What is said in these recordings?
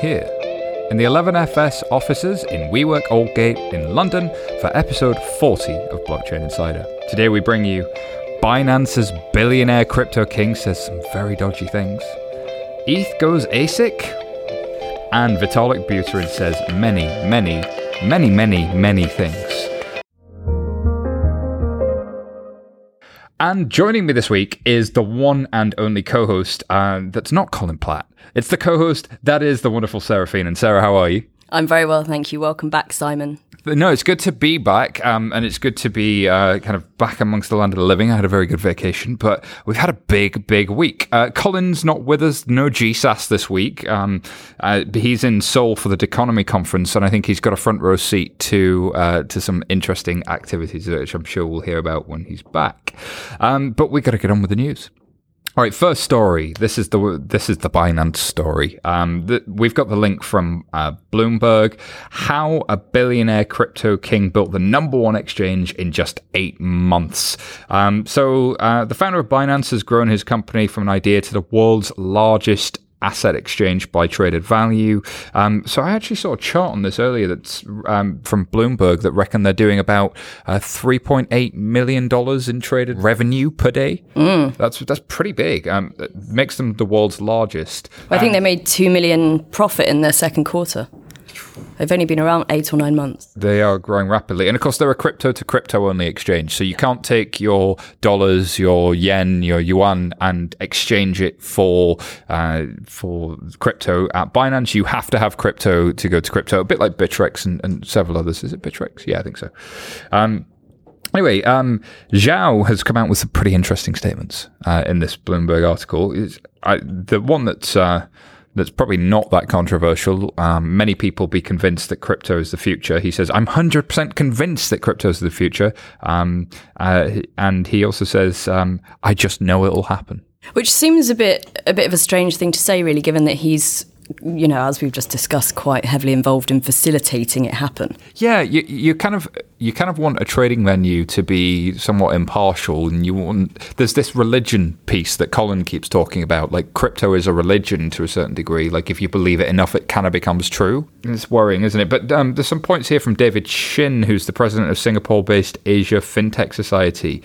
here in the 11FS offices in WeWork Aldgate in London for episode 40 of Blockchain Insider. Today we bring you Binance's billionaire crypto king says some very dodgy things, ETH goes ASIC, and Vitalik Buterin says many things. And joining me this week is the one and only co-host, that's not Colin Platt. It's the co-host that is the wonderful Sarah Feenan. Sarah, how are you? I'm very well, thank you. Welcome back, Simon. No, it's good to be back, and it's good to be kind of back amongst the land of the living. I had a very good vacation, but we've had a big week. Colin's not with us, no GSAS this week. He's in Seoul for the Deconomy Conference, and I think he's got a front row seat to some interesting activities, which I'm sure we'll hear about when he's back. But we've got to get on with the news. All right, first story. This is the Binance story. We've got the link from Bloomberg. How a billionaire crypto king built the #1 exchange in just 8 months. So the founder of Binance has grown his company from an idea to the world's largest asset exchange by traded value. So I actually saw a chart on this earlier that's from Bloomberg that reckon they're doing about $3.8 million in traded revenue per day. That's pretty big. It makes them the world's largest. I think they made $2 million profit in their second quarter. They've only been around 8 or 9 months. They are growing rapidly. And of course, they're a crypto-to-crypto only exchange. So you can't take your dollars, your yen, your yuan, and exchange it for crypto at Binance. You have to have crypto to go to crypto, a bit like Bittrex and several others. Is it Bittrex? Yeah, I think so. Anyway, Zhao has come out with some pretty interesting statements in this Bloomberg article. The one that's probably not that controversial. Many people be convinced that crypto is the future. He says, I'm 100% convinced that crypto is the future. And he also says, I just know it'll happen. Which seems a bit of a strange thing to say, really, given that he's, you know, as we've just discussed, quite heavily involved in facilitating it happen. Yeah, you kind of want a trading venue to be somewhat impartial, and you want, there's this religion piece that Colin keeps talking about. Like, crypto is a religion to a certain degree. Like, if you believe it enough, it kind of becomes true. It's worrying, isn't it? But there's some points here from David Shin, who's the president of Singapore-based Asia FinTech Society,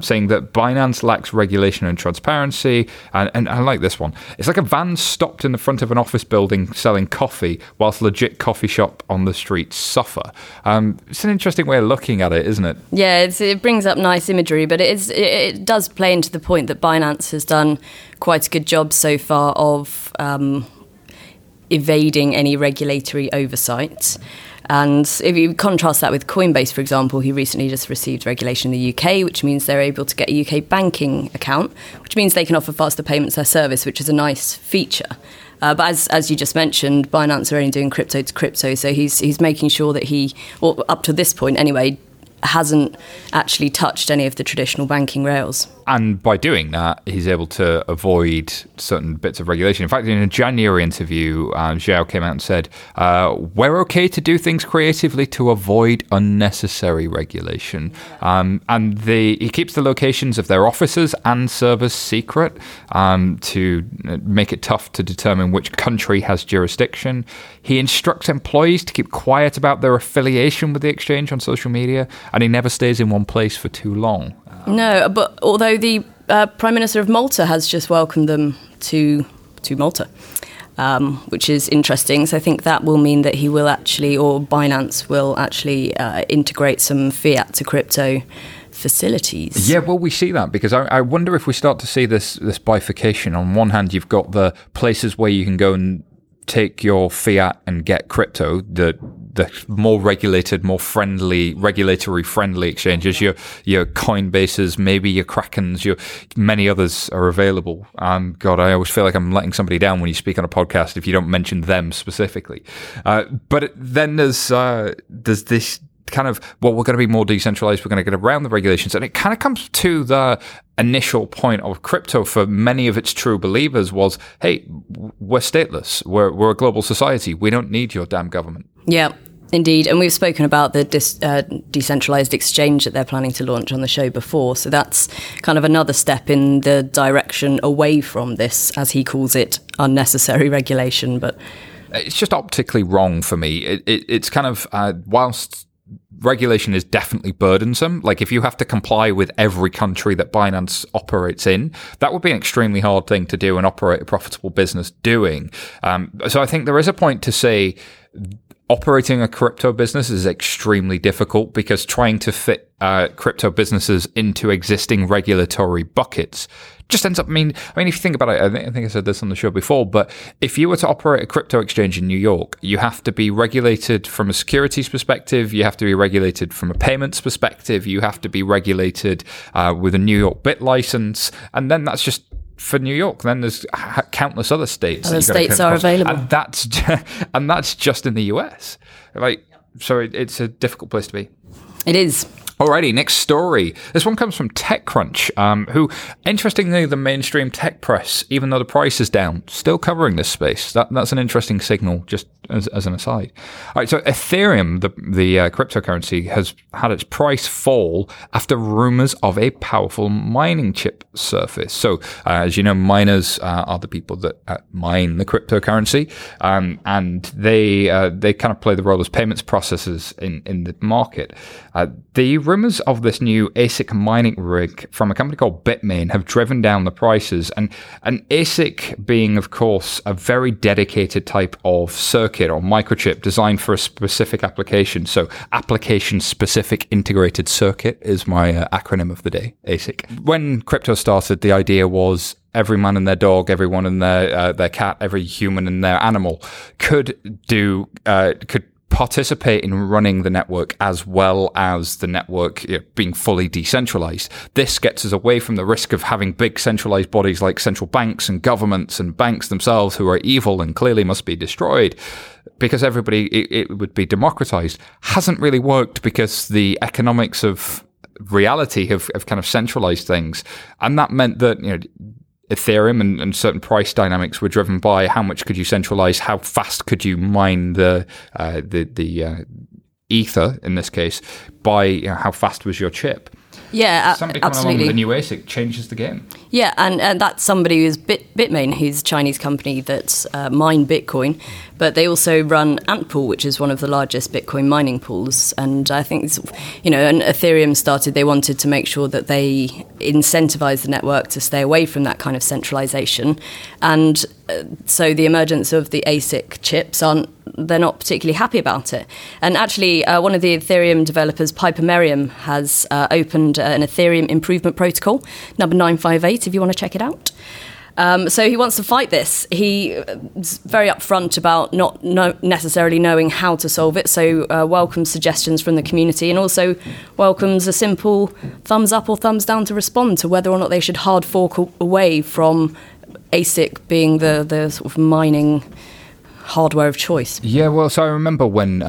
saying that Binance lacks regulation and transparency. And I like this one. It's like a van stopped in the front of an office building selling coffee, whilst legit coffee shop on the street suffer. It's an interesting way of looking at it, isn't it? Yeah, it brings up nice imagery, but it does play into the point that Binance has done quite a good job so far of evading any regulatory oversight. And if you contrast that with Coinbase, for example, who recently just received regulation in the UK, which means they're able to get a UK banking account, which means they can offer faster payments their service, which is a nice feature. But as you just mentioned, Binance are only doing crypto to crypto, so he's making sure that he, or up to this point anyway, hasn't actually touched any of the traditional banking rails. And by doing that, he's able to avoid certain bits of regulation. In fact, in a January interview, Zhao came out and said, we're okay to do things creatively to avoid unnecessary regulation. And he keeps the locations of their offices and servers secret to make it tough to determine which country has jurisdiction. He instructs employees to keep quiet about their affiliation with the exchange on social media, and he never stays in one place for too long. No, but although the Prime Minister of Malta has just welcomed them to Malta, which is interesting. So I think that will mean that he will actually, or Binance will actually integrate some fiat to crypto facilities. Yeah, well, we see that, because I wonder if we start to see this bifurcation. On one hand, you've got the places where you can go and take your fiat and get crypto, the more regulated, more friendly, regulatory-friendly exchanges, your Coinbases, maybe your Krakens, many others are available. God, I always feel like I'm letting somebody down when you speak on a podcast if you don't mention them specifically. But then there's this kind of, well, we're going to be more decentralized, we're going to get around the regulations, and it kind of comes to the initial point of crypto for many of its true believers was, hey, we're stateless, we're a global society, we don't need your damn government. Yeah, indeed. And we've spoken about the decentralized exchange that they're planning to launch on the show before. So that's kind of another step in the direction away from this, as he calls it, unnecessary regulation. But It's just optically wrong for me. It's kind of, whilst regulation is definitely burdensome, like if you have to comply with every country that Binance operates in, that would be an extremely hard thing to do and operate a profitable business doing. So I think there is a point to say operating a crypto business is extremely difficult, because trying to fit crypto businesses into existing regulatory buckets just ends up if you think about it, I think I said this on the show before, but if you were to operate a crypto exchange in New York, you have to be regulated from a securities perspective, you have to be regulated from a payments perspective, you have to be regulated with a New York bit license, and then that's just for New York. Then there's countless other states. Other states are available. And that's just in the US. Like, so it's a difficult place to be. It is. Alrighty, next story. This one comes from TechCrunch, who, interestingly, the mainstream tech press, even though the price is down, still covering this space. That's an interesting signal, just as an aside. All right, so Ethereum, the cryptocurrency, has had its price fall after rumors of a powerful mining chip surface. So, as you know, miners are the people that mine the cryptocurrency, and they kind of play the role as payments processors in the market. The rumors of this new ASIC mining rig from a company called Bitmain have driven down the prices, and an ASIC being, of course, a very dedicated type of circuit or microchip designed for a specific application. So application-specific integrated circuit is my acronym of the day, ASIC. When crypto started, the idea was every man and their dog, everyone and their cat, every human and their animal could participate in running the network, as well as the network being fully decentralized. This gets us away from the risk of having big centralized bodies like central banks and governments and banks themselves, who are evil and clearly must be destroyed, because everybody, it would be democratized. Hasn't really worked, because the economics of reality have kind of centralized things. And that meant that, Ethereum and certain price dynamics were driven by how much could you centralize, how fast could you mine the ether in this case, by how fast was your chip. Yeah, somebody coming along with a new ASIC changes the game. Yeah, and that's somebody who's Bitmain, who's a Chinese company that mine Bitcoin, but they also run Antpool, which is one of the largest Bitcoin mining pools. And I think, and Ethereum started, they wanted to make sure that they incentivize the network to stay away from that kind of centralization. And so the emergence of the ASIC chips they're not particularly happy about it. And actually, one of the Ethereum developers, Piper Merriam, has opened an Ethereum improvement protocol, number 958, if you want to check it out. So he wants to fight this. He's very upfront about not necessarily knowing how to solve it, so welcomes suggestions from the community, and also welcomes a simple thumbs up or thumbs down to respond to whether or not they should hard fork away from ASIC being the sort of mining hardware of choice. Yeah, well, so I remember when the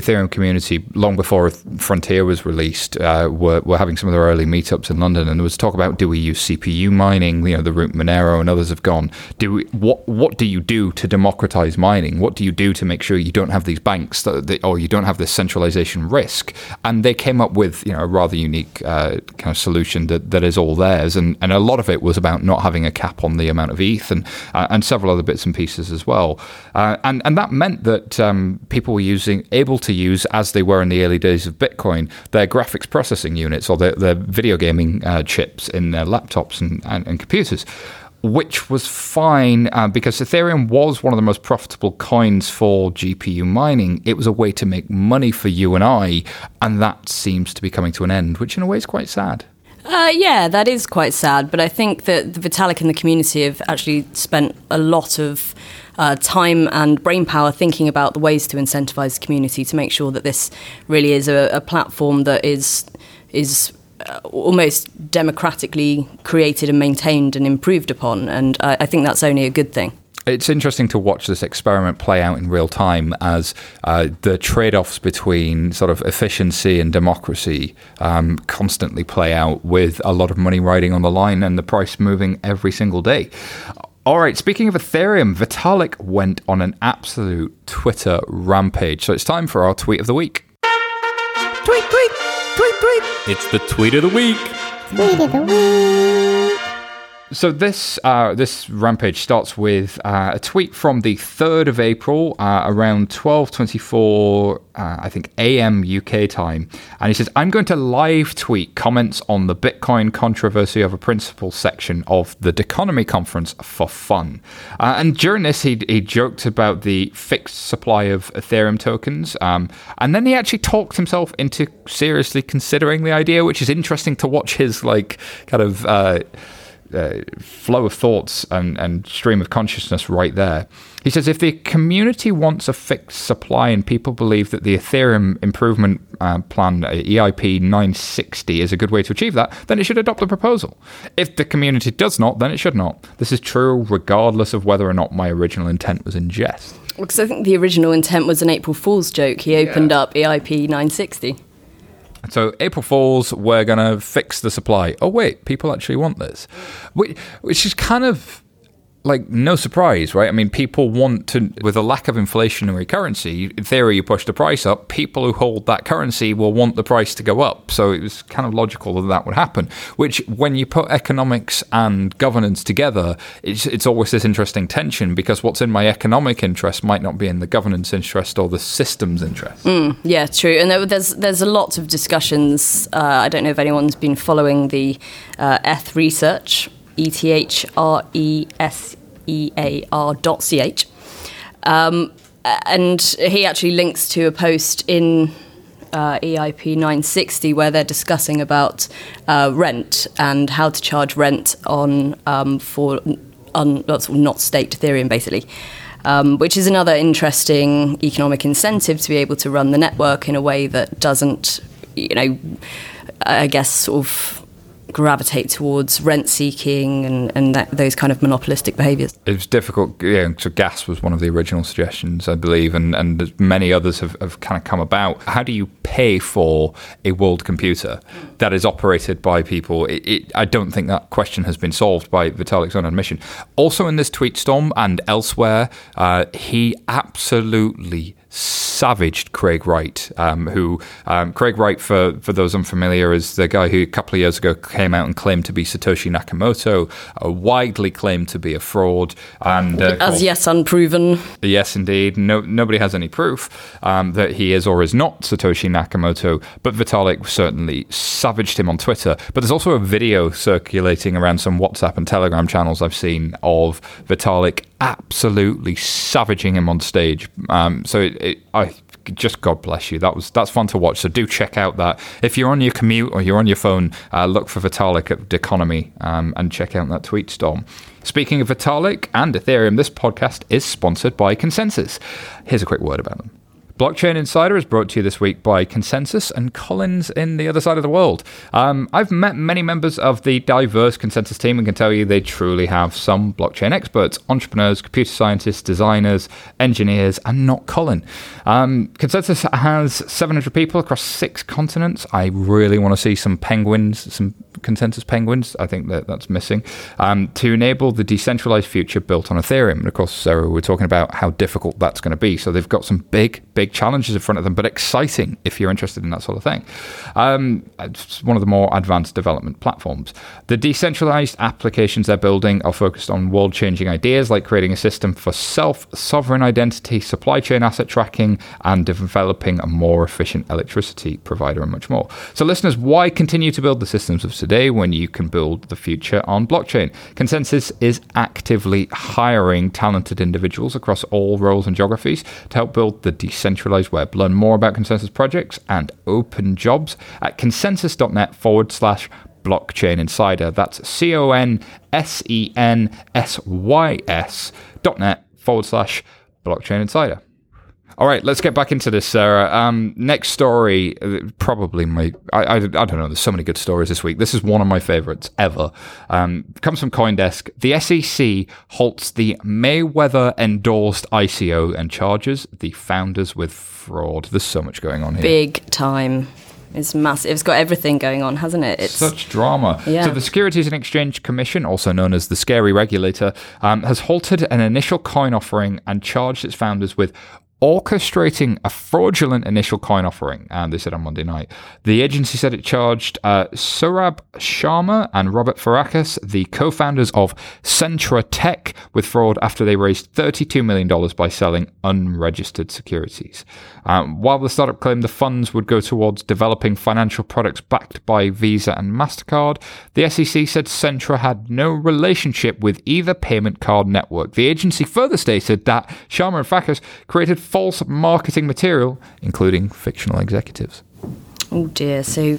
Ethereum community, long before Frontier was released, were having some of their early meetups in London, and there was talk about, do we use CPU mining? The route Monero and others have gone. What do you do to democratize mining? What do you do to make sure you don't have these banks or you don't have this centralization risk? And they came up with a rather unique kind of solution that is all theirs, and a lot of it was about not having a cap on the amount of ETH and several other bits and pieces as well. And that meant that people were able to use, as they were in the early days of Bitcoin, their graphics processing units or their video gaming chips in their laptops and computers, which was fine because Ethereum was one of the most profitable coins for GPU mining. It was a way to make money for you and I, and that seems to be coming to an end, which in a way is quite sad. Yeah, that is quite sad, but I think that the Vitalik and the community have actually spent a lot of time and brainpower thinking about the ways to incentivize the community to make sure that this really is a platform that is almost democratically created and maintained and improved upon, and I think that's only a good thing. It's interesting to watch this experiment play out in real time as the trade-offs between sort of efficiency and democracy constantly play out, with a lot of money riding on the line and the price moving every single day. All right, speaking of Ethereum, Vitalik went on an absolute Twitter rampage. So it's time for our Tweet of the Week. Tweet, tweet, tweet, tweet. It's the Tweet of the Week. Tweet of the Week. So this this rampage starts with a tweet from the 3rd of April around 12:24, I think, a.m. UK time. And he says, I'm going to live tweet comments on the Bitcoin controversy over principle section of the Deconomy Conference for fun. And during this, he joked about the fixed supply of Ethereum tokens. And then he actually talked himself into seriously considering the idea, which is interesting to watch his like kind of... flow of thoughts and stream of consciousness right there. He says, if the community wants a fixed supply and people believe that the Ethereum improvement plan, EIP 960, is a good way to achieve that, then it should adopt the proposal. If the community does not, then it should not. This is true regardless of whether or not my original intent was in jest. Because I think the original intent was an April Fool's joke. He opened up EIP 960. So April Fools, we're going to fix the supply. Oh, wait, people actually want this. Which is kind of like no surprise, right? I mean, people want to, with a lack of inflationary currency, in theory, you push the price up, people who hold that currency will want the price to go up. So it was kind of logical that that would happen, which when you put economics and governance together, it's always this interesting tension because what's in my economic interest might not be in the governance interest or the system's interest. Yeah, true. And there's a lot of discussions. I don't know if anyone's been following the ETH research, ETHRESEAR.ch. And he actually links to a post in EIP 960 where they're discussing about rent and how to charge rent on for not state Ethereum, basically, which is another interesting economic incentive to be able to run the network in a way that doesn't, you know, I guess sort of gravitate towards rent-seeking and those kind of monopolistic behaviours. It's difficult. Yeah, so gas was one of the original suggestions, I believe, and many others have kind of come about. How do you pay for a world computer that is operated by people? I don't think that question has been solved by Vitalik's own admission. Also in this tweet storm and elsewhere, he absolutely savaged Craig Wright, who Craig Wright, for those unfamiliar, is the guy who a couple of years ago came out and claimed to be Satoshi Nakamoto, widely claimed to be a fraud, and unproven. Yes, indeed. Nobody has any proof that he is or is not Satoshi Nakamoto, but Vitalik certainly savaged him on Twitter. But there's also a video circulating around some WhatsApp and Telegram channels I've seen of Vitalik absolutely savaging him on stage. So I just, God bless you. That's fun to watch. So do check out that. If you're on your commute or you're on your phone, look for Vitalik at Deconomy and check out that tweet storm. Speaking of Vitalik and Ethereum, this podcast is sponsored by ConsenSys. Here's a quick word about them. Blockchain Insider is brought to you this week by ConsenSys and Collins in the other side of the world. I've met many members of the diverse ConsenSys team and can tell you they truly have some blockchain experts, entrepreneurs, computer scientists, designers, engineers, and not Colin. ConsenSys has 700 people across 6 continents. I really want to see some penguins, some ConsenSys penguins. I think that's missing. To enable the decentralized future built on Ethereum. And of course, Sarah, we're talking about how difficult that's going to be. So they've got some big challenges in front of them, but exciting if you're interested in that sort of thing. It's one of the more advanced development platforms. The decentralized applications they're building are focused on world-changing ideas like creating a system for self-sovereign identity, supply chain asset tracking, and developing a more efficient electricity provider and much more. So listeners, why continue to build the systems of today when you can build the future on blockchain? ConsenSys is actively hiring talented individuals across all roles and geographies to help build the decentralized web. Learn more about ConsenSys projects and open jobs at consensus.net/blockchain insider. That's consenssys.net/blockchain insider. All right, let's get back into this, Sarah. Next story, probably I don't know, there's so many good stories this week. This is one of my favorites ever. Comes from CoinDesk. The SEC halts the Mayweather-endorsed ICO and charges the founders with fraud. There's so much going on here. Big time. It's massive. It's got everything going on, hasn't it? It's such drama. Yeah. So the Securities and Exchange Commission, also known as the scary regulator, has halted an initial coin offering and charged its founders with orchestrating a fraudulent initial coin offering, and they said on Monday night. The agency said it charged Saurabh Sharma and Robert Farrakas, the co-founders of Centra Tech, with fraud after they raised $32 million by selling unregistered securities. While the startup claimed the funds would go towards developing financial products backed by Visa and MasterCard, the SEC said Centra had no relationship with either payment card network. The agency further stated that Sharma and Farrakas created false marketing material, including fictional executives. Oh dear! So,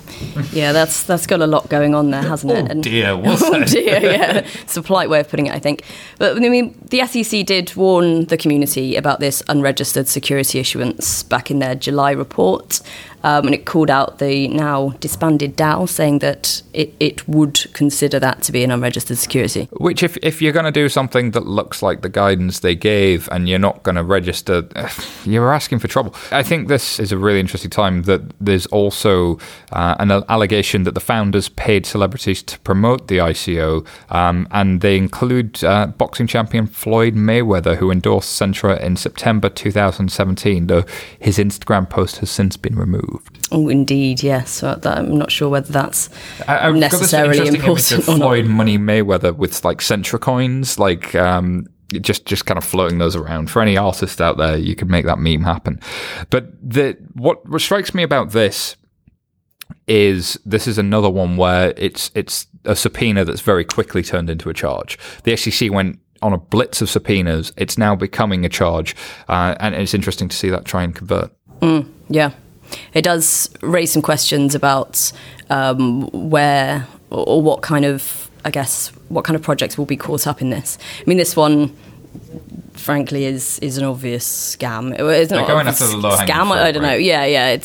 yeah, that's got a lot going on there, hasn't it? And, oh dear, yeah. It's a polite way of putting it, I think. But I mean, the SEC did warn the community about this unregistered security issuance back in their July report, and it called out the now disbanded DAO, saying that it would consider that to be an unregistered security. Which, if you're going to do something that looks like the guidance they gave, and you're not going to register, you're asking for trouble. I think this is a really interesting time that there's also an allegation that the founders paid celebrities to promote the ICO, and they include boxing champion Floyd Mayweather, who endorsed Centra in September 2017, though his Instagram post has since been removed. Oh, indeed, yes. I'm not sure whether that's necessarily important or not. Floyd Money Mayweather with like Centra coins, like... Just kind of floating those around. For any artist out there, you can make that meme happen. But what strikes me about this is another one where it's a subpoena that's very quickly turned into a charge. The SEC went on a blitz of subpoenas. It's now becoming a charge, and it's interesting to see that try and convert. Yeah, it does raise some questions about where or what kind of, I guess, what kind of projects will be caught up in this? I mean, this one, frankly, is an obvious scam. It's not going after the low-hanging scam. I don't know. Right? Yeah.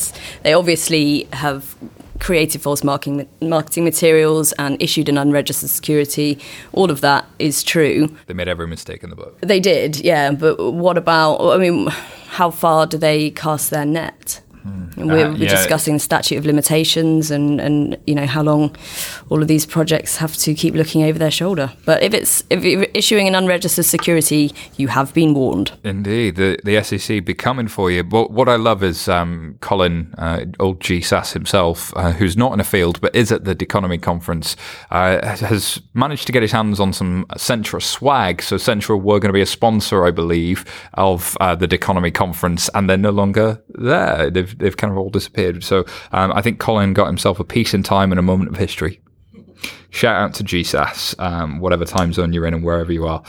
They obviously have created false marketing materials and issued an unregistered security. All of that is true. They made every mistake in the book. They did, yeah. But what about? I mean, how far do they cast their net? We're discussing the statute of limitations and you know how long all of these projects have to keep looking over their shoulder. But if you're issuing an unregistered security, you have been warned. Indeed, the SEC be coming for you. But what I love is Colin, old G-Sass himself, who's not in a field but is at the Deconomy Conference, has managed to get his hands on some Centra swag. So Centra were going to be a sponsor, I believe, of the Deconomy Conference, and they're no longer there. They've kind of all disappeared. So I think Colin got himself a piece in time and a moment of history. Shout out to GSAS, whatever time zone you're in and wherever you are.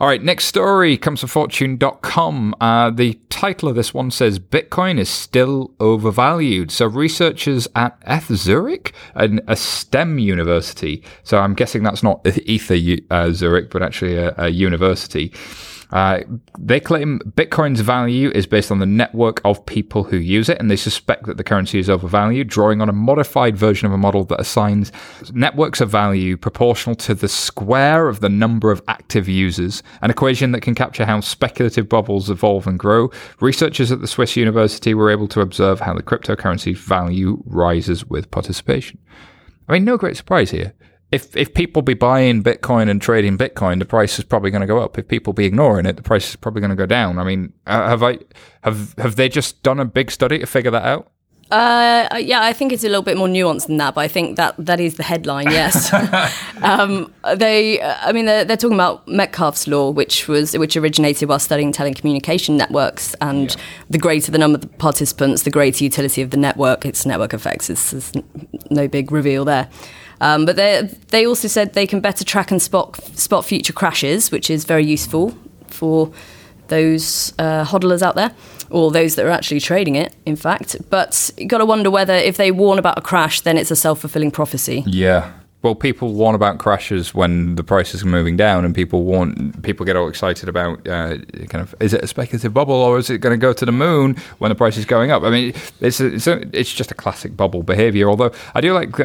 All right, next story comes from fortune.com. The title of this one says, Bitcoin is still overvalued. So researchers at Zurich, a STEM university. So I'm guessing that's not Ether Zurich, but actually a university. They claim Bitcoin's value is based on the network of people who use it, and they suspect that the currency is overvalued, drawing on a modified version of a model that assigns networks a value proportional to the square of the number of active users, an equation that can capture how speculative bubbles evolve and grow. Researchers at the Swiss university were able to observe how the cryptocurrency's value rises with participation. I mean, no great surprise here. If people be buying Bitcoin and trading Bitcoin, the price is probably going to go up. If people be ignoring it, the price is probably going to go down. I mean, have they just done a big study to figure that out? Yeah, I think it's a little bit more nuanced than that, but I think that is the headline. Yes, they're talking about Metcalfe's law, which originated while studying telecommunication networks, and the greater the number of participants, the greater utility of the network. Its network effects. There's no big reveal there. But they also said they can better track and spot future crashes, which is very useful for those hodlers out there, or those that are actually trading it, in fact. But you've got to wonder whether if they warn about a crash, then it's a self-fulfilling prophecy. Yeah. Well, people warn about crashes when the price is moving down, and people get all excited about is it a speculative bubble or is it going to go to the moon when the price is going up? I mean, it's just a classic bubble behavior. Although I do like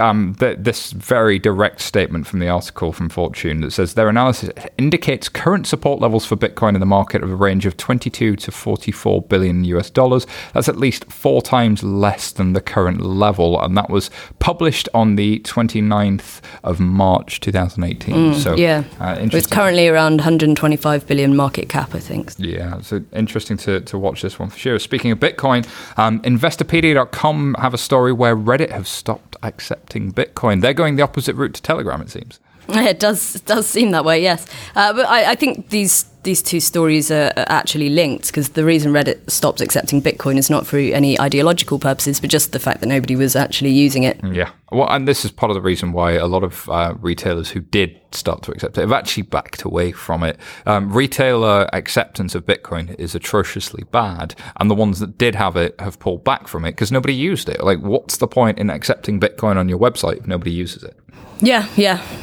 this very direct statement from the article from Fortune that says their analysis indicates current support levels for Bitcoin in the market of a range of $22 to $44 billion. That's at least 4 times less than the current level, and that was published on the 29th of March 2018. So yeah, it's currently around 125 billion market cap, I think. Yeah, so interesting to watch this one for sure. Speaking of Bitcoin, investopedia.com have a story where Reddit have stopped accepting Bitcoin. They're going the opposite route to Telegram, it seems. It does seem that way, yes. But I think these two stories are actually linked, because the reason Reddit stopped accepting Bitcoin is not for any ideological purposes, but just the fact that nobody was actually using it. Yeah. Well, and this is part of the reason why a lot of retailers who did start to accept it have actually backed away from it. Retailer acceptance of Bitcoin is atrociously bad, and the ones that did have it have pulled back from it because nobody used it. Like, what's the point in accepting Bitcoin on your website if nobody uses it? Yeah,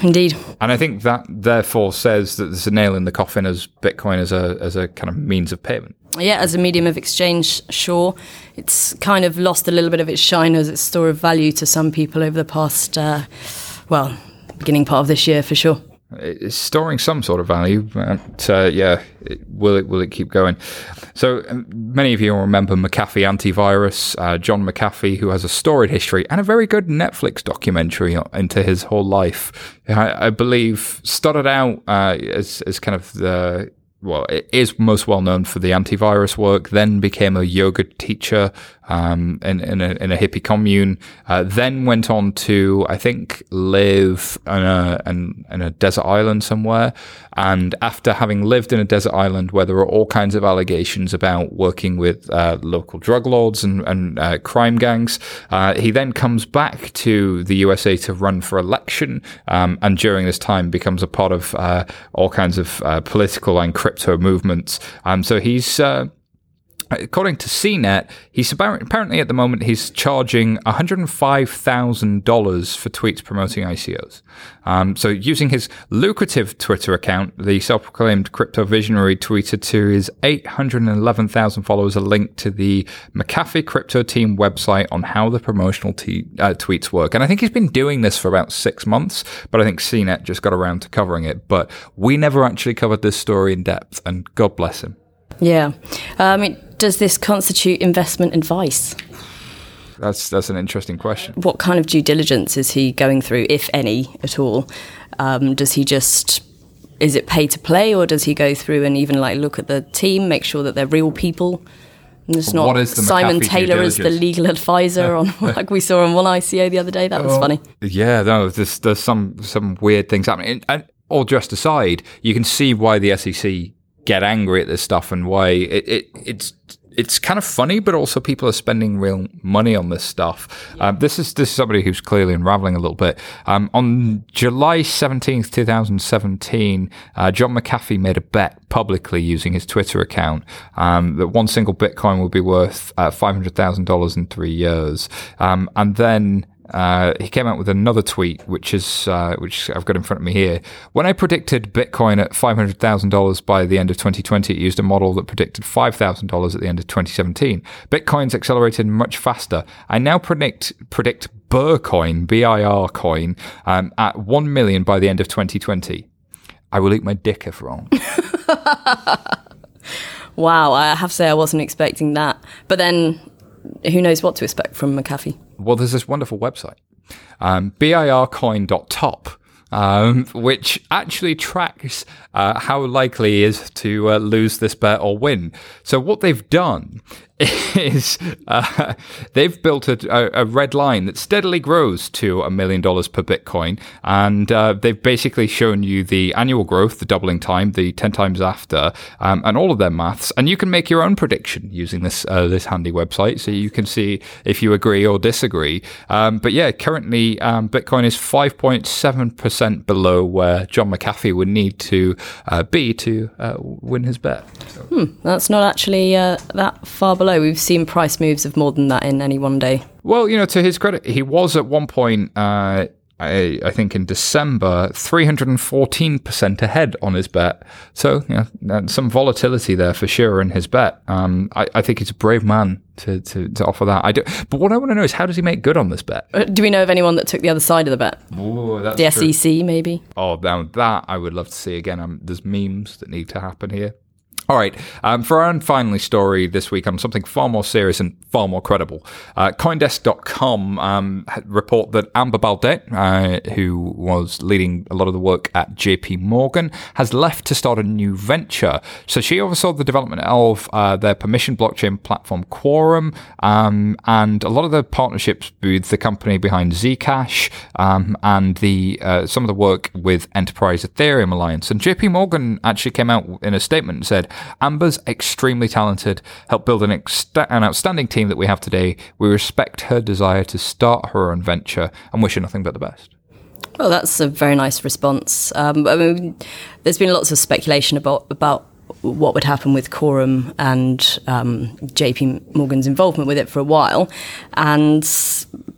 indeed. And I think that therefore says that there's a nail in the coffin as Bitcoin as a kind of means of payment. Yeah, as a medium of exchange, sure. It's kind of lost a little bit of its shine as its store of value to some people over the past, beginning part of this year for sure. It's storing some sort of value, but will it keep going? So many of you will remember McAfee Antivirus, John McAfee, who has a storied history and a very good Netflix documentary into his whole life. I believe started out as kind of the... Well, it is most well known for the antivirus work, then became a yoga teacher in a hippie commune, then went on to, I think, live in a desert island somewhere. And after having lived in a desert island where there are all kinds of allegations about working with local drug lords and crime gangs, he then comes back to the USA to run for election, and during this time becomes a part of all kinds of political and crypto movements. So he's, according to CNET, he's apparently at the moment he's charging $105,000 for tweets promoting ICOs. So using his lucrative Twitter account, the self-proclaimed crypto visionary tweeted to his 811,000 followers a link to the McAfee Crypto Team website on how the promotional tweets work. And I think he's been doing this for about 6 months, but I think CNET just got around to covering it. But we never actually covered this story in depth, and God bless him. Yeah. Does this constitute investment advice? That's an interesting question. What kind of due diligence is he going through, if any at all? Is it pay to play, or does he go through and even look at the team, make sure that they're real people? And it's not Simon Taylor as the legal advisor on, like we saw on one ICO the other day. That was funny. Yeah, no, there's some weird things happening. And all just aside, you can see why the SEC get angry at this stuff and why it's kind of funny, but also people are spending real money on this stuff. Yeah. This is somebody who's clearly unraveling a little bit. On July 17th, 2017, John McAfee made a bet publicly using his Twitter account that one single Bitcoin would be worth $500,000 in 3 years. And then he came out with another tweet, which I've got in front of me here. When I predicted Bitcoin at $500,000 by the end of 2020, it used a model that predicted $5,000 at the end of 2017. Bitcoin's accelerated much faster. I now predict Bitcoin, BIR coin, at 1 million by the end of 2020. I will eat my dick if wrong. Wow, I have to say I wasn't expecting that. But then who knows what to expect from McAfee? Well, there's this wonderful website, bircoin.top, which actually tracks how likely he is to lose this bet or win. So what they've done is they've built a red line that steadily grows to $1 million per Bitcoin. And they've basically shown you the annual growth, the doubling time, the 10 times after, and all of their maths. And you can make your own prediction using this handy website. So you can see if you agree or disagree. But yeah, currently Bitcoin is 5.7% below where John McAfee would need to be to win his bet. So. That's not actually that far below. We've seen price moves of more than that in any one day. Well, to his credit, he was at one point, I think in December, 314% ahead on his bet. So some volatility there for sure in his bet. I think he's a brave man to offer that. But what I want to know is, how does he make good on this bet? Do we know of anyone that took the other side of the bet? Ooh, that's the SEC, true. Maybe? Oh, now that I would love to see again. There's memes that need to happen here. All right, for our finally story this week on something far more serious and far more credible. Coindesk.com report that Amber Baldet, who was leading a lot of the work at JP Morgan, has left to start a new venture. So she oversaw the development of their permissioned blockchain platform Quorum, and a lot of the partnerships with the company behind Zcash, and the some of the work with Enterprise Ethereum Alliance. And JP Morgan actually came out in a statement and said, Amber's extremely talented, helped build an outstanding team that we have today. We respect her desire to start her own venture and wish her nothing but the best. Well, that's a very nice response. I mean, there's been lots of speculation about what would happen with Quorum and JP Morgan's involvement with it for a while. And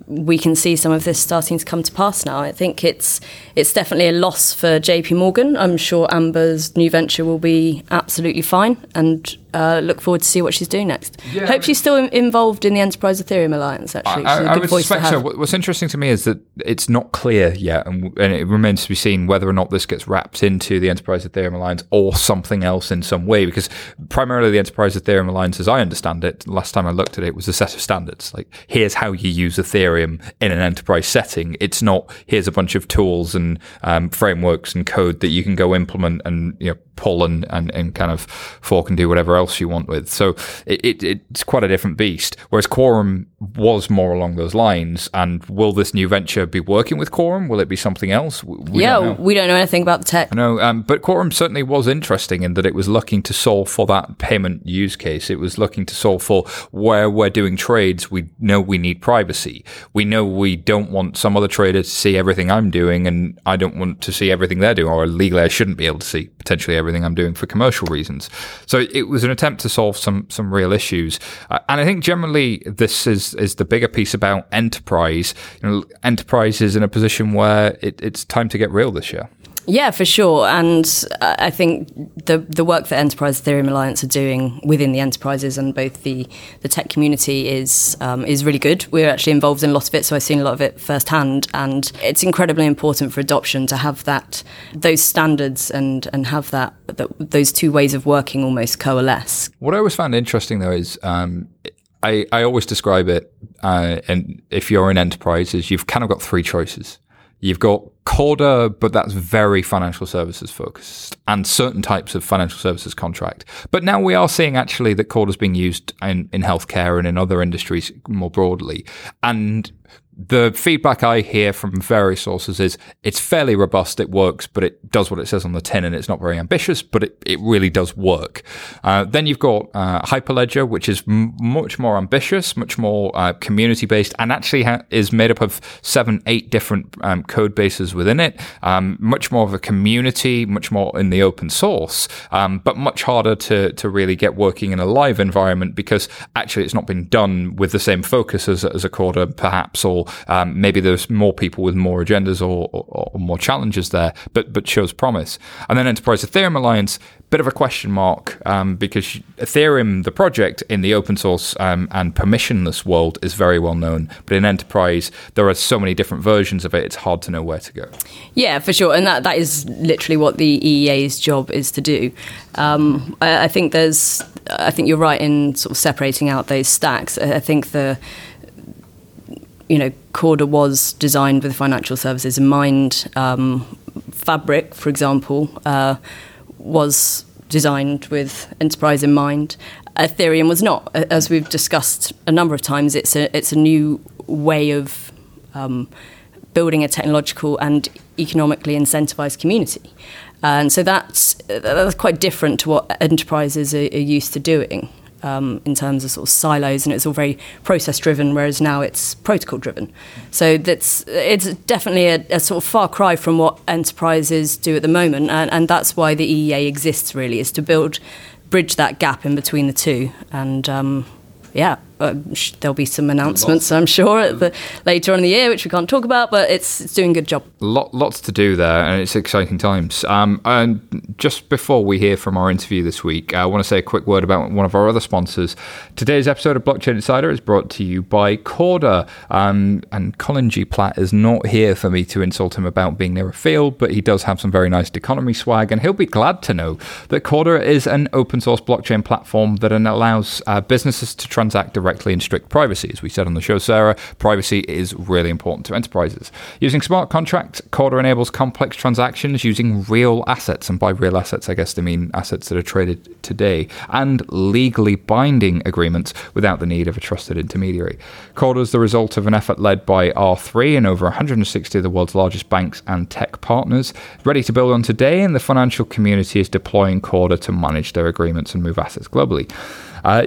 we can see some of this starting to come to pass now. I think it's definitely a loss for JP Morgan. I'm sure Amber's new venture will be absolutely fine, and look forward to see what she's doing next. Yeah, hope she's still involved in the Enterprise Ethereum Alliance, actually. I would suspect so. What's interesting to me is that it's not clear yet, and it remains to be seen whether or not this gets wrapped into the Enterprise Ethereum Alliance or something else in some way, because primarily the Enterprise Ethereum Alliance, as I understand it, last time I looked at it, was a set of standards. Like, here's how you use Ethereum in an enterprise setting. It's not, here's a bunch of tools and frameworks and code that you can go implement and, you know, pull and kind of fork and do whatever else you want with. So it's quite a different beast, whereas Quorum was more along those lines. And will this new venture be working with Quorum? Will it be something else? We don't know anything about the tech. I know, but Quorum certainly was interesting in that it was looking to solve for that payment use case. It was looking to solve for where we're doing trades. We know we need privacy. We know we don't want some other trader to see everything I'm doing, and I don't want to see everything they're doing, or legally I shouldn't be able to see potentially everything I'm doing for commercial reasons. So it was an attempt to solve some real issues. And I think generally this is the bigger piece about enterprise. You know, enterprise is in a position where it's time to get real this year. Yeah, for sure. And I think the work that Enterprise Ethereum Alliance are doing within the enterprises and both the tech community is really good. We're actually involved in a lot of it, so I've seen a lot of it firsthand. And it's incredibly important for adoption to have those standards and have those two ways of working almost coalesce. What I always found interesting, though, is I always describe it, and if you're in enterprises, you've kind of got three choices. You've got Corda, but that's very financial services focused and certain types of financial services contract. But now we are seeing actually that Corda is being used in healthcare and in other industries more broadly. And the feedback I hear from various sources is it's fairly robust, it works, but it does what it says on the tin, and it's not very ambitious, but it really does work. Then you've got Hyperledger, which is much more ambitious, much more community-based, and actually is made up of 7-8 different code bases within it, much more of a community, much more in the open source, but much harder to really get working in a live environment, because actually it's not been done with the same focus as a quarter, perhaps, or maybe there's more people with more agendas or more challenges there, but shows promise. And then Enterprise Ethereum Alliance, bit of a question mark, because Ethereum, the project, in the open source and permissionless world is very well known. But in enterprise, there are so many different versions of it, it's hard to know where to go. Yeah, for sure. And that is literally what the EEA's job is to do. I think you're right in sort of separating out those stacks. I think Corda was designed with financial services in mind. Fabric, for example, was designed with enterprise in mind. Ethereum was not. As we've discussed a number of times, it's a new way of building a technological and economically incentivized community. And so that's quite different to what enterprises are used to doing. In terms of sort of silos, and it's all very process-driven, whereas now it's protocol-driven. So it's definitely a sort of far cry from what enterprises do at the moment, and that's why the EEA exists, really, is to bridge that gap in between the two. And there'll be some announcements, I'm sure, later on in the year, which we can't talk about, but it's doing a good job. Lots to do there, and it's exciting times. And just before we hear from our interview this week, I want to say a quick word about one of our other sponsors. Today's episode of Blockchain Insider is brought to you by Corda. And Colin G. Platt is not here for me to insult him about being near a field, but he does have some very nice Deconomy swag, and he'll be glad to know that Corda is an open source blockchain platform that allows businesses to transact directly in strict privacy. As we said on the show, Sarah, privacy is really important to enterprises. Using smart contracts, Corda enables complex transactions using real assets, and by real assets, I guess they mean assets that are traded today, and legally binding agreements without the need of a trusted intermediary. Corda is the result of an effort led by R3 and over 160 of the world's largest banks and tech partners, ready to build on today, and the financial community is deploying Corda to manage their agreements and move assets globally.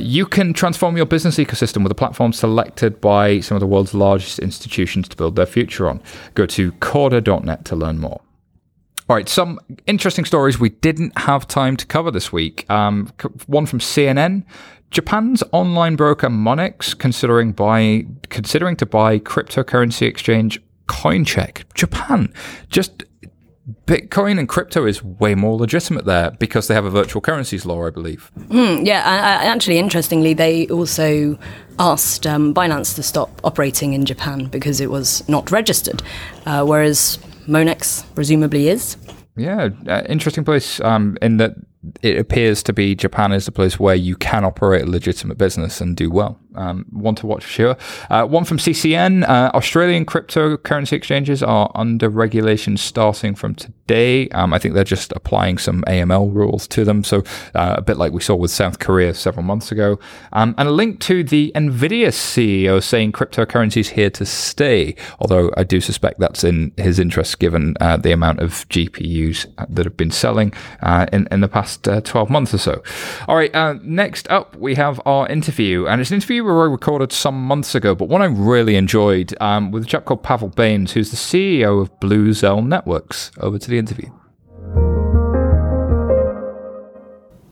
You can transform your business ecosystem with a platform selected by some of the world's largest institutions to build their future on. Go to corda.net to learn more. All right, some interesting stories we didn't have time to cover this week. One from CNN. Japan's online broker Monex considering to buy cryptocurrency exchange Coincheck. Japan, just... Bitcoin and crypto is way more legitimate there because they have a virtual currencies law, I believe. Actually, interestingly, they also asked Binance to stop operating in Japan because it was not registered, whereas Monex presumably is. Yeah, interesting place in that it appears to be Japan is the place where you can operate a legitimate business and do well. One to watch for sure. One from CCN. Australian cryptocurrency exchanges are under regulation starting from today. I think they're just applying some AML rules to them. So a bit like we saw with South Korea several months ago. And a link to the NVIDIA CEO saying cryptocurrency is here to stay. Although I do suspect that's in his interest given the amount of GPUs that have been selling in the past 12 months or so. All right. Next up, we have our interview. And it's an interview we recorded some months ago, but one I really enjoyed with a chap called Pavel Bains, who's the CEO of Bluzelle Networks. Over to the interview.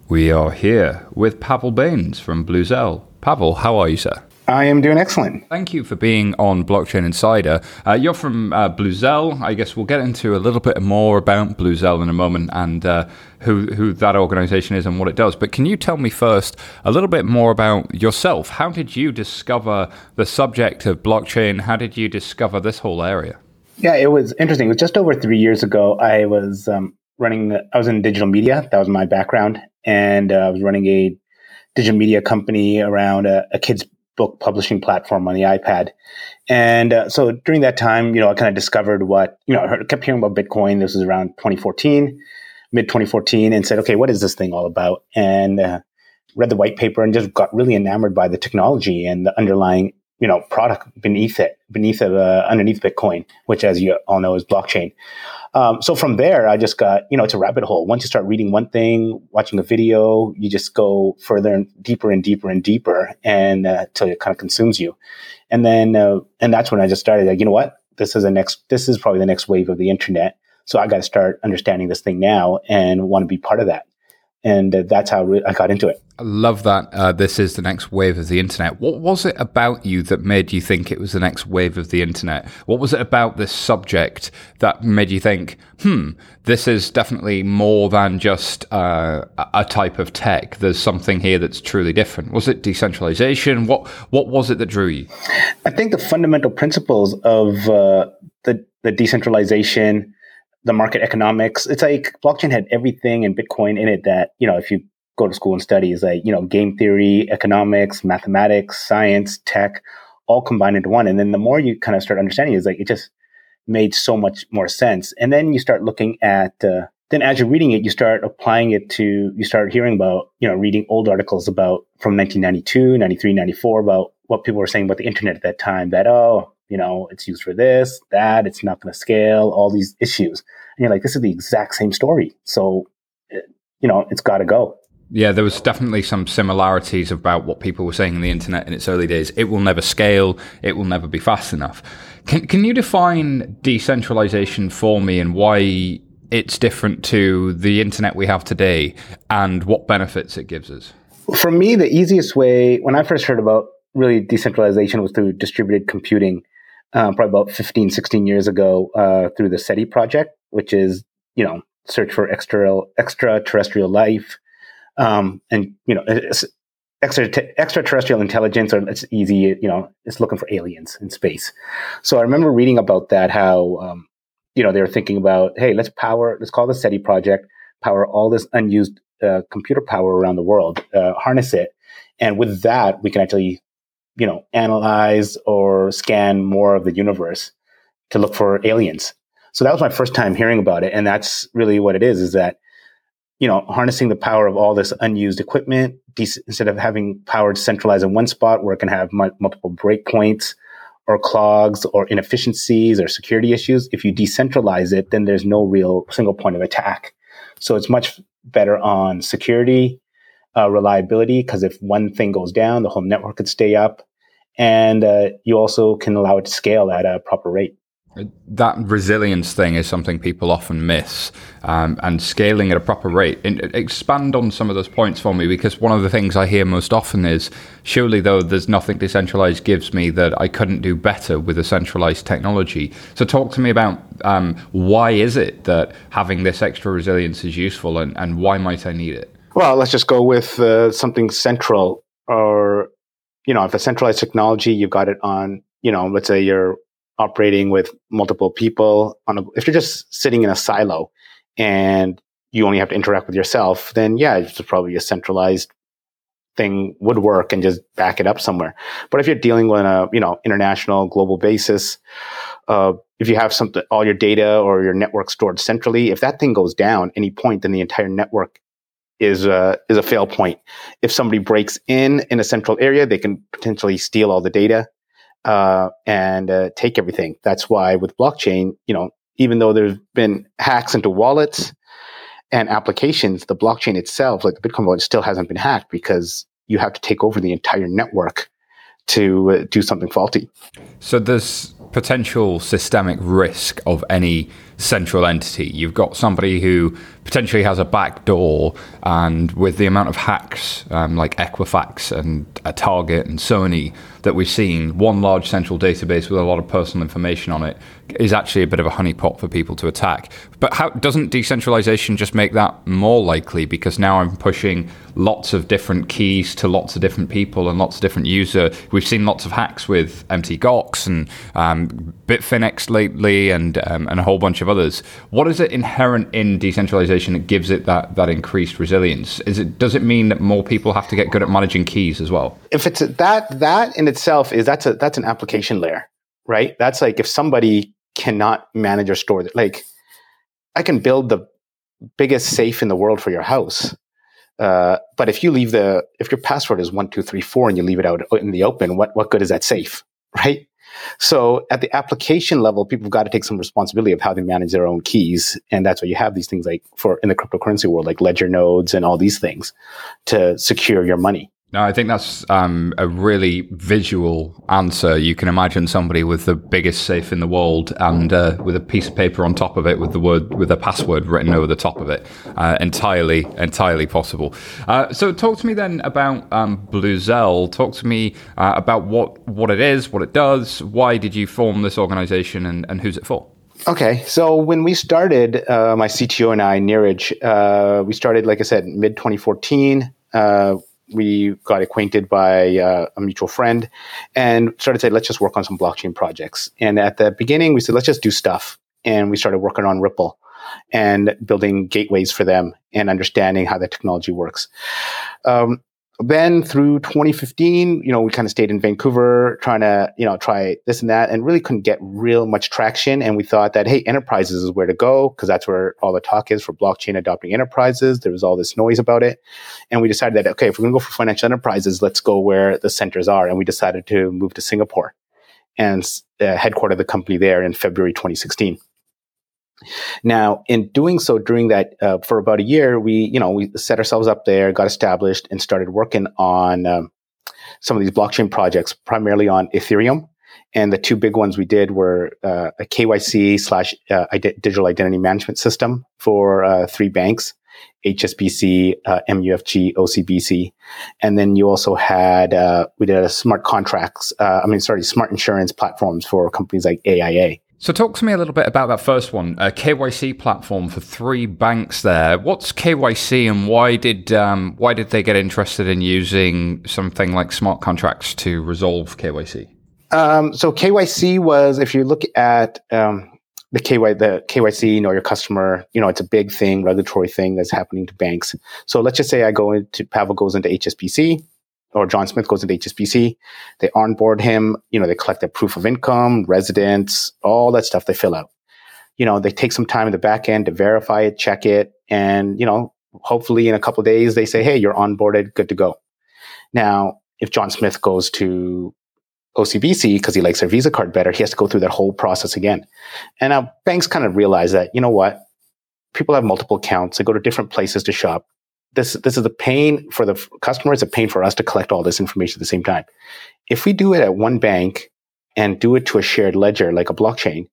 We are here with Pavel Bains from Bluzelle. Pavel, how are you, sir? I am doing excellent. Thank you for being on Blockchain Insider. You're from Bluzelle. I guess we'll get into a little bit more about Bluzelle in a moment and who that organization is and what it does. But can you tell me first a little bit more about yourself? How did you discover the subject of blockchain? How did you discover this whole area? Yeah, it was interesting. It was just over 3 years ago. I was I was in digital media. That was my background. And I was running a digital media company around a kid's book publishing platform on the iPad. And so during that time, I kind of discovered I kept hearing about Bitcoin. This was around 2014, mid 2014, and said, okay, what is this thing all about? And read the white paper and just got really enamored by the technology and the underlying, product underneath Bitcoin, which as you all know is blockchain. So from there, I just got, it's a rabbit hole. Once you start reading one thing, watching a video, you just go further and deeper and deeper and deeper and till it kind of consumes you. And then, and that's when I just started like, you know what, this is probably the next wave of the internet. So I got to start understanding this thing now and want to be part of that. And that's how I got into it. I love that. This is the next wave of the internet. What was it about you that made you think it was the next wave of the internet? What was it about this subject that made you think, this is definitely more than just a type of tech. There's something here that's truly different. Was it decentralization? What was it that drew you? I think the fundamental principles of the decentralization, the market economics. It's like blockchain had everything in Bitcoin in it that, if you go to school and study, is like, game theory, economics, mathematics, science, tech, all combined into one. And then the more you kind of start understanding is like, it just made so much more sense. And then you start looking at, then as you're reading it, you start applying it to, you start hearing about, reading old articles about from 1992, 93, 94, about what people were saying about the internet at that time that, it's used for this, that, it's not going to scale, all these issues. And you're like, this is the exact same story. So, it's got to go. Yeah, there was definitely some similarities about what people were saying in the internet in its early days. It will never scale. It will never be fast enough. Can you define decentralization for me and why it's different to the internet we have today and what benefits it gives us? For me, the easiest way, when I first heard about really decentralization was through distributed computing, probably about 15, 16 years ago, through the SETI project, which is, you know, search for extraterrestrial life, and, you know, extraterrestrial intelligence, or it's easy, you know, it's looking for aliens in space. So I remember reading about that, how, you know, they were thinking about, hey, let's call the SETI project, power all this unused computer power around the world, harness it. And with that, we can actually, you know, analyze or scan more of the universe to look for aliens. So that was my first time hearing about it. And that's really what it is that, you know, harnessing the power of all this unused equipment, instead of having power centralized in one spot where it can have multiple breakpoints or clogs or inefficiencies or security issues. If you decentralize it, then there's no real single point of attack. So it's much better on security, reliability, because if one thing goes down, the whole network could stay up. And you also can allow it to scale at a proper rate. That resilience thing is something people often miss, and scaling at a proper rate. And expand on some of those points for me, because one of the things I hear most often is, surely though there's nothing decentralized gives me that I couldn't do better with a centralized technology. So talk to me about why is it that having this extra resilience is useful, and why might I need it? Well, let's just go with something central, or, you know, if a centralized technology, you've got it on, you know, let's say you're operating with multiple people on if you're just sitting in a silo and you only have to interact with yourself, then yeah, it's probably a centralized thing would work and just back it up somewhere. But if you're dealing with a, you know, international global basis, if you have something, all your data or your network stored centrally, if that thing goes down any point, then the entire network is a fail point. If somebody breaks in a central area, they can potentially steal all the data and take everything. That's why with blockchain, you know, even though there's been hacks into wallets and applications, the blockchain itself, like the Bitcoin wallet, still hasn't been hacked because you have to take over the entire network to do something faulty. So there's potential systemic risk of any central entity. You've got somebody who potentially has a backdoor, and with the amount of hacks like Equifax and Target and Sony that we've seen, one large central database with a lot of personal information on it is actually a bit of a honeypot for people to attack. But how doesn't decentralization just make that more likely? Because now I'm pushing lots of different keys to lots of different people and lots of different users. We've seen lots of hacks with MTGOX and Bitfinex lately, and a whole bunch of others. What is it inherent in decentralization that gives it that increased resilience? Does it mean that more people have to get good at managing keys as well? If it's that in itself is that's an application layer, right? That's like if somebody cannot manage or store that, like I can build the biggest safe in the world for your house, but if your password is 1234 and you leave it out in the open, what good is that safe, right? So at the application level, people have got to take some responsibility of how they manage their own keys. And that's why you have these things like in the cryptocurrency world, like ledger nodes and all these things to secure your money. No, I think that's a really visual answer. You can imagine somebody with the biggest safe in the world and with a piece of paper on top of it with a password written over the top of it. Entirely possible. So talk to me then about Bluzelle. Talk to me about what it is, what it does. Why did you form this organization, and who's it for? Okay, so when we started, my CTO and I, Neeraj, we started, like I said, mid-2014. We got acquainted by a mutual friend and started to say, let's just work on some blockchain projects. And at the beginning, we said, let's just do stuff. And we started working on Ripple and building gateways for them and understanding how the technology works. Then through 2015, you know, we kind of stayed in Vancouver trying to, you know, try this and that and really couldn't get real much traction. And we thought that, hey, enterprises is where to go because that's where all the talk is for blockchain adopting enterprises. There was all this noise about it. And we decided that, okay, if we're going to go for financial enterprises, let's go where the centers are. And we decided to move to Singapore and headquarter the company there in February 2016. Now, in doing so, during that, for about a year, we set ourselves up there, got established, and started working on some of these blockchain projects, primarily on Ethereum. And the two big ones we did were a KYC / digital identity management system for three banks HSBC, MUFG, OCBC. And then you also had, we did a smart contracts, smart insurance platforms for companies like AIA. So talk to me a little bit about that first one, a KYC platform for three banks there. What's KYC and why did they get interested in using something like smart contracts to resolve KYC? So KYC was, if you look at the KYC, your customer, it's a big thing, regulatory thing that's happening to banks. So let's just say Pavel goes into HSBC, or John Smith goes into HSBC. They onboard him, they collect their proof of income, residence, all that stuff they fill out. They take some time in the back end to verify it, check it, and, hopefully in a couple of days they say, hey, you're onboarded, good to go. Now, if John Smith goes to OCBC because he likes their Visa card better, he has to go through that whole process again. And now banks kind of realize that, people have multiple accounts, they go to different places to shop. This is a pain for the customer. It's a pain for us to collect all this information at the same time. If we do it at one bank and do it to a shared ledger, like a blockchain,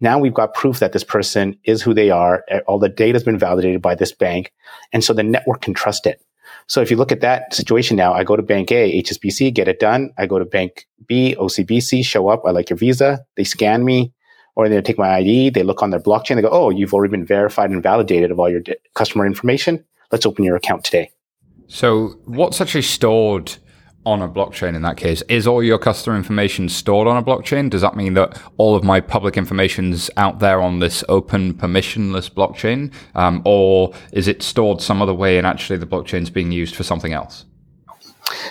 now we've got proof that this person is who they are. All the data has been validated by this bank. And so the network can trust it. So if you look at that situation now, I go to bank A, HSBC, get it done. I go to bank B, OCBC, show up. I like your Visa. They scan me, or they take my ID. They look on their blockchain. They go, oh, you've already been verified and validated of all your customer information. Let's open your account today. So what's actually stored on a blockchain in that case? Is all your customer information stored on a blockchain? Does that mean that all of my public information's out there on this open permissionless blockchain? Or is it stored some other way and actually the blockchain's being used for something else?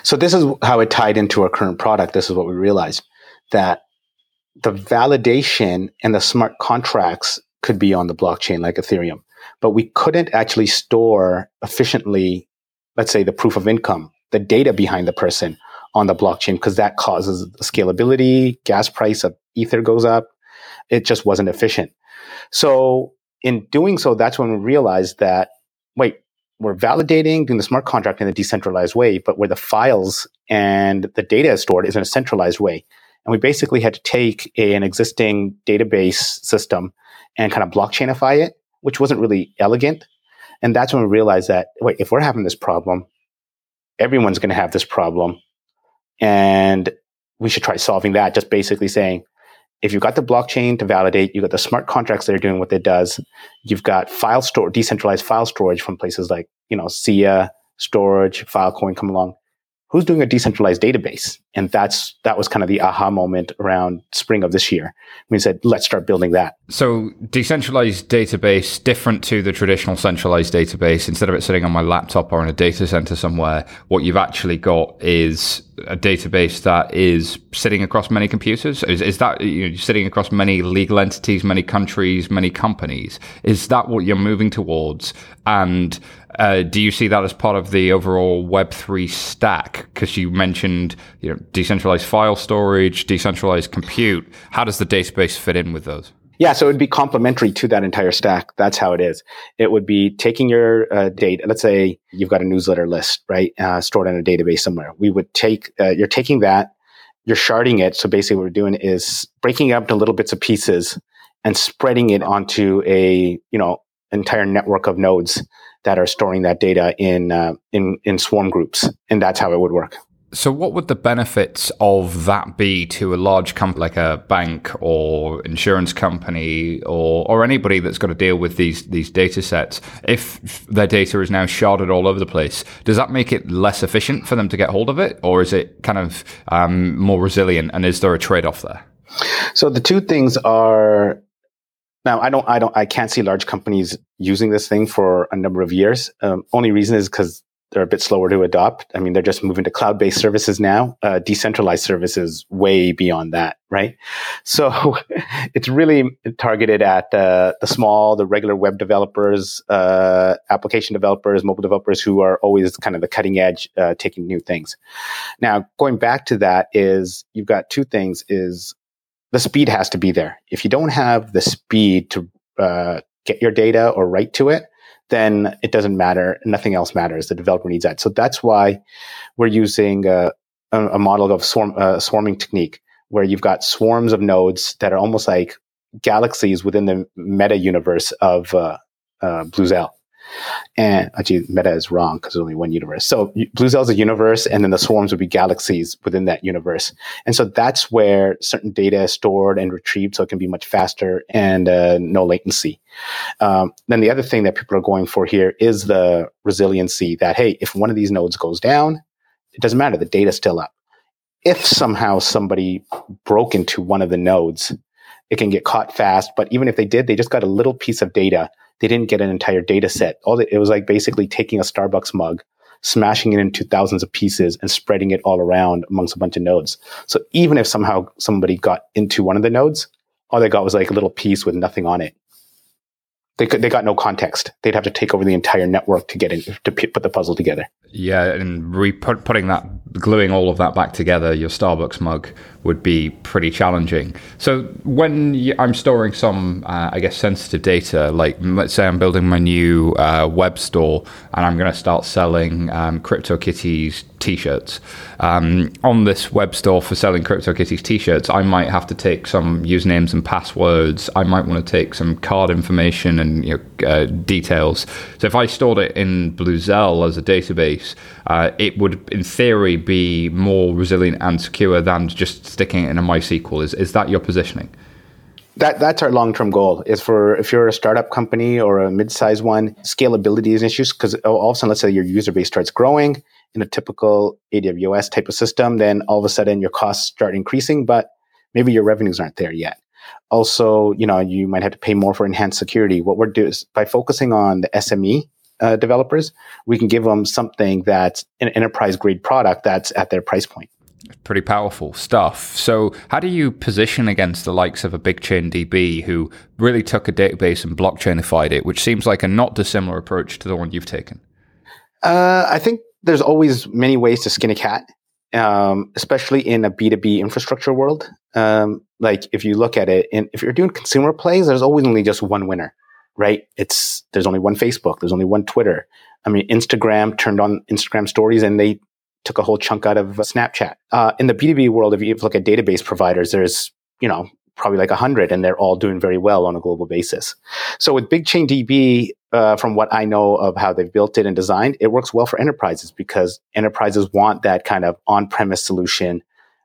So this is how it tied into our current product. This is what we realized, that the validation and the smart contracts could be on the blockchain like Ethereum, but we couldn't actually store efficiently, let's say, the proof of income, the data behind the person on the blockchain, because that causes scalability, gas price of ether goes up. It just wasn't efficient. So in doing so, that's when we realized that, we're validating, doing the smart contract in a decentralized way, but where the files and the data is stored is in a centralized way. And we basically had to take an existing database system and kind of blockchainify it, which wasn't really elegant. And that's when we realized that, if we're having this problem, everyone's going to have this problem. And we should try solving that, just basically saying, if you've got the blockchain to validate, you've got the smart contracts that are doing what it does, you've got decentralized file storage from places like, SIA, Storage, Filecoin come along. Who's doing a decentralized database? And that was kind of the aha moment around spring of this year. We said, let's start building that. So decentralized database, different to the traditional centralized database. Instead of it sitting on my laptop or in a data center somewhere, what you've actually got is a database that is sitting across many computers. Is that sitting across many legal entities, many countries, many companies? Is that what you're moving towards? And do you see that as part of the overall Web3 stack? Because you mentioned, decentralized file storage, decentralized compute. How does the database fit in with those? Yeah, so it would be complementary to that entire stack. That's how it is. It would be taking your data. Let's say you've got a newsletter list, right? Stored in a database somewhere. You're taking that, you're sharding it. So basically what we're doing is breaking it up into little bits of pieces and spreading it onto a, entire network of nodes that are storing that data in swarm groups. And that's how it would work. So what would the benefits of that be to a large company like a bank or insurance company or anybody that's got to deal with these data sets? If their data is now sharded all over the place, does that make it less efficient for them to get hold of it? Or is it kind of more resilient? And is there a trade-off there? So the two things are... Now, I can't see large companies using this thing for a number of years. Only reason is because they're a bit slower to adopt. I mean, they're just moving to cloud-based services now, decentralized services way beyond that, right? So it's really targeted at the regular web developers, application developers, mobile developers who are always kind of the cutting edge, taking new things. Now, going back to that is you've got two things is, the speed has to be there. If you don't have the speed to get your data or write to it, then it doesn't matter. Nothing else matters. The developer needs that. So that's why we're using a model of swarming technique, where you've got swarms of nodes that are almost like galaxies within the meta universe of Bluzelle. And actually, meta is wrong because there's only one universe. So Bluzelle is a universe, and then the swarms would be galaxies within that universe. And so that's where certain data is stored and retrieved, so it can be much faster and no latency. Then the other thing that people are going for here is the resiliency that, hey, if one of these nodes goes down, it doesn't matter, the data's still up. If somehow somebody broke into one of the nodes, it can get caught fast. But even if they did, they just got a little piece of data. They didn't get an entire data set. It was like basically taking a Starbucks mug, smashing it into thousands of pieces and spreading it all around amongst a bunch of nodes. So even if somehow somebody got into one of the nodes, all they got was like a little piece with nothing on it. They got no context. They'd have to take over the entire network to get in, to put the puzzle together. Yeah, and putting that, gluing all of that back together, your Starbucks mug would be pretty challenging. So when I'm storing some, I guess, sensitive data, like let's say I'm building my new web store and I'm going to start selling CryptoKitties t-shirts. On this web store for selling CryptoKitties t-shirts, I might have to take some usernames and passwords. I might want to take some card information and details. So if I stored it in Bluzelle as a database, it would, in theory, be more resilient and secure than just sticking it in a MySQL. Is that your positioning? That's our long-term goal, is for if you're a startup company or a mid-sized one, scalability is an issue because all of a sudden, let's say your user base starts growing in a typical AWS type of system, then all of a sudden your costs start increasing, but maybe your revenues aren't there yet. Also, you might have to pay more for enhanced security. What we're doing is by focusing on the SME developers, we can give them something that's an enterprise-grade product that's at their price point. Pretty powerful stuff. So how do you position against the likes of a BigchainDB who really took a database and blockchainified it, which seems like a not dissimilar approach to the one you've taken? I think there's always many ways to skin a cat, especially in a B2B infrastructure world. Like if you look at it, and if you're doing consumer plays, there's always only just one winner, right? There's only one Facebook, there's only one Twitter. I mean, Instagram turned on Instagram stories and they took a whole chunk out of Snapchat. In the B2B world, if you look at database providers, there's, probably like 100 and they're all doing very well on a global basis. So with BigchainDB, from what I know of how they've built it and designed, it works well for enterprises because enterprises want that kind of on-premise solution,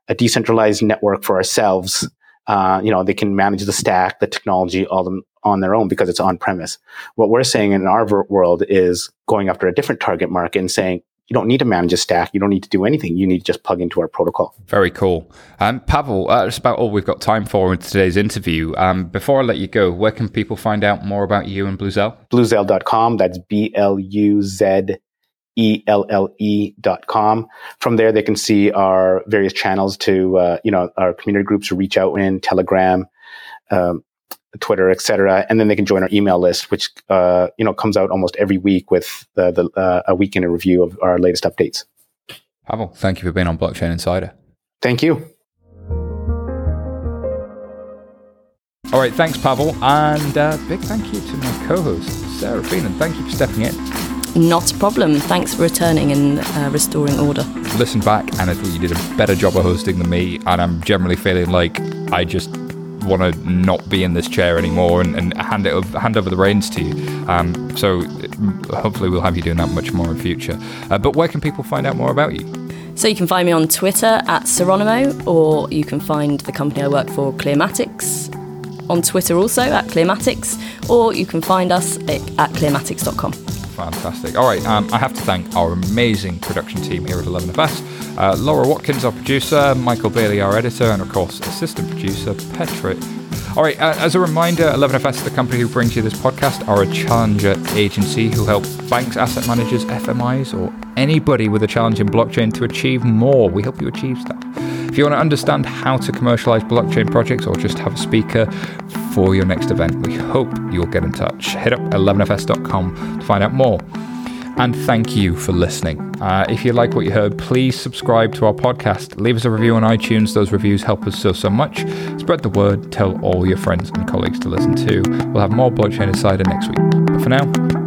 a decentralized network for ourselves. They can manage the stack, the technology, all them on their own because it's on-premise. What we're saying in our world is going after a different target market and saying, you don't need to manage a stack. You don't need to do anything. You need to just plug into our protocol. Very cool. Pavel, that's about all we've got time for in today's interview. Before I let you go, where can people find out more about you and Bluzelle? Bluzelle.com. That's BLUZELLE.com. From there, they can see our various channels to, our community groups, reach out in Telegram, Twitter, etc., and then they can join our email list, which comes out almost every week with a week in a review of our latest updates. Pavel, thank you for being on Blockchain Insider. Thank you. All right, thanks, Pavel, and big thank you to my co-host Sarah Feenan. Thank you for stepping in. Not a problem. Thanks for returning and restoring order. Listen back, and I thought you did a better job of hosting than me, and I'm generally feeling like I just want to not be in this chair anymore and hand over the reins to you. So hopefully we'll have you doing that much more in future. But where can people find out more about you? So you can find me on Twitter @Seronimo, or you can find the company I work for, Clearmatics, on Twitter also @Clearmatics, or you can find us at clearmatics.com. Fantastic. All right, I have to thank our amazing production team here at 11FS. Laura Watkins, our producer, Michael Bailey, our editor, and of course, assistant producer, Petrit. All right, as a reminder, 11FS, the company who brings you this podcast, are a challenger agency who help banks, asset managers, FMIs, or anybody with a challenge in blockchain to achieve more. We help you achieve stuff. If you want to understand how to commercialize blockchain projects or just have a speaker for your next event, we hope you'll get in touch. Hit up 11fs.com to find out more. And thank you for listening. If you like what you heard, please subscribe to our podcast. Leave us a review on iTunes. Those reviews help us so much. Spread the word. Tell all your friends and colleagues to listen too. We'll have more Blockchain Insider next week. But for now...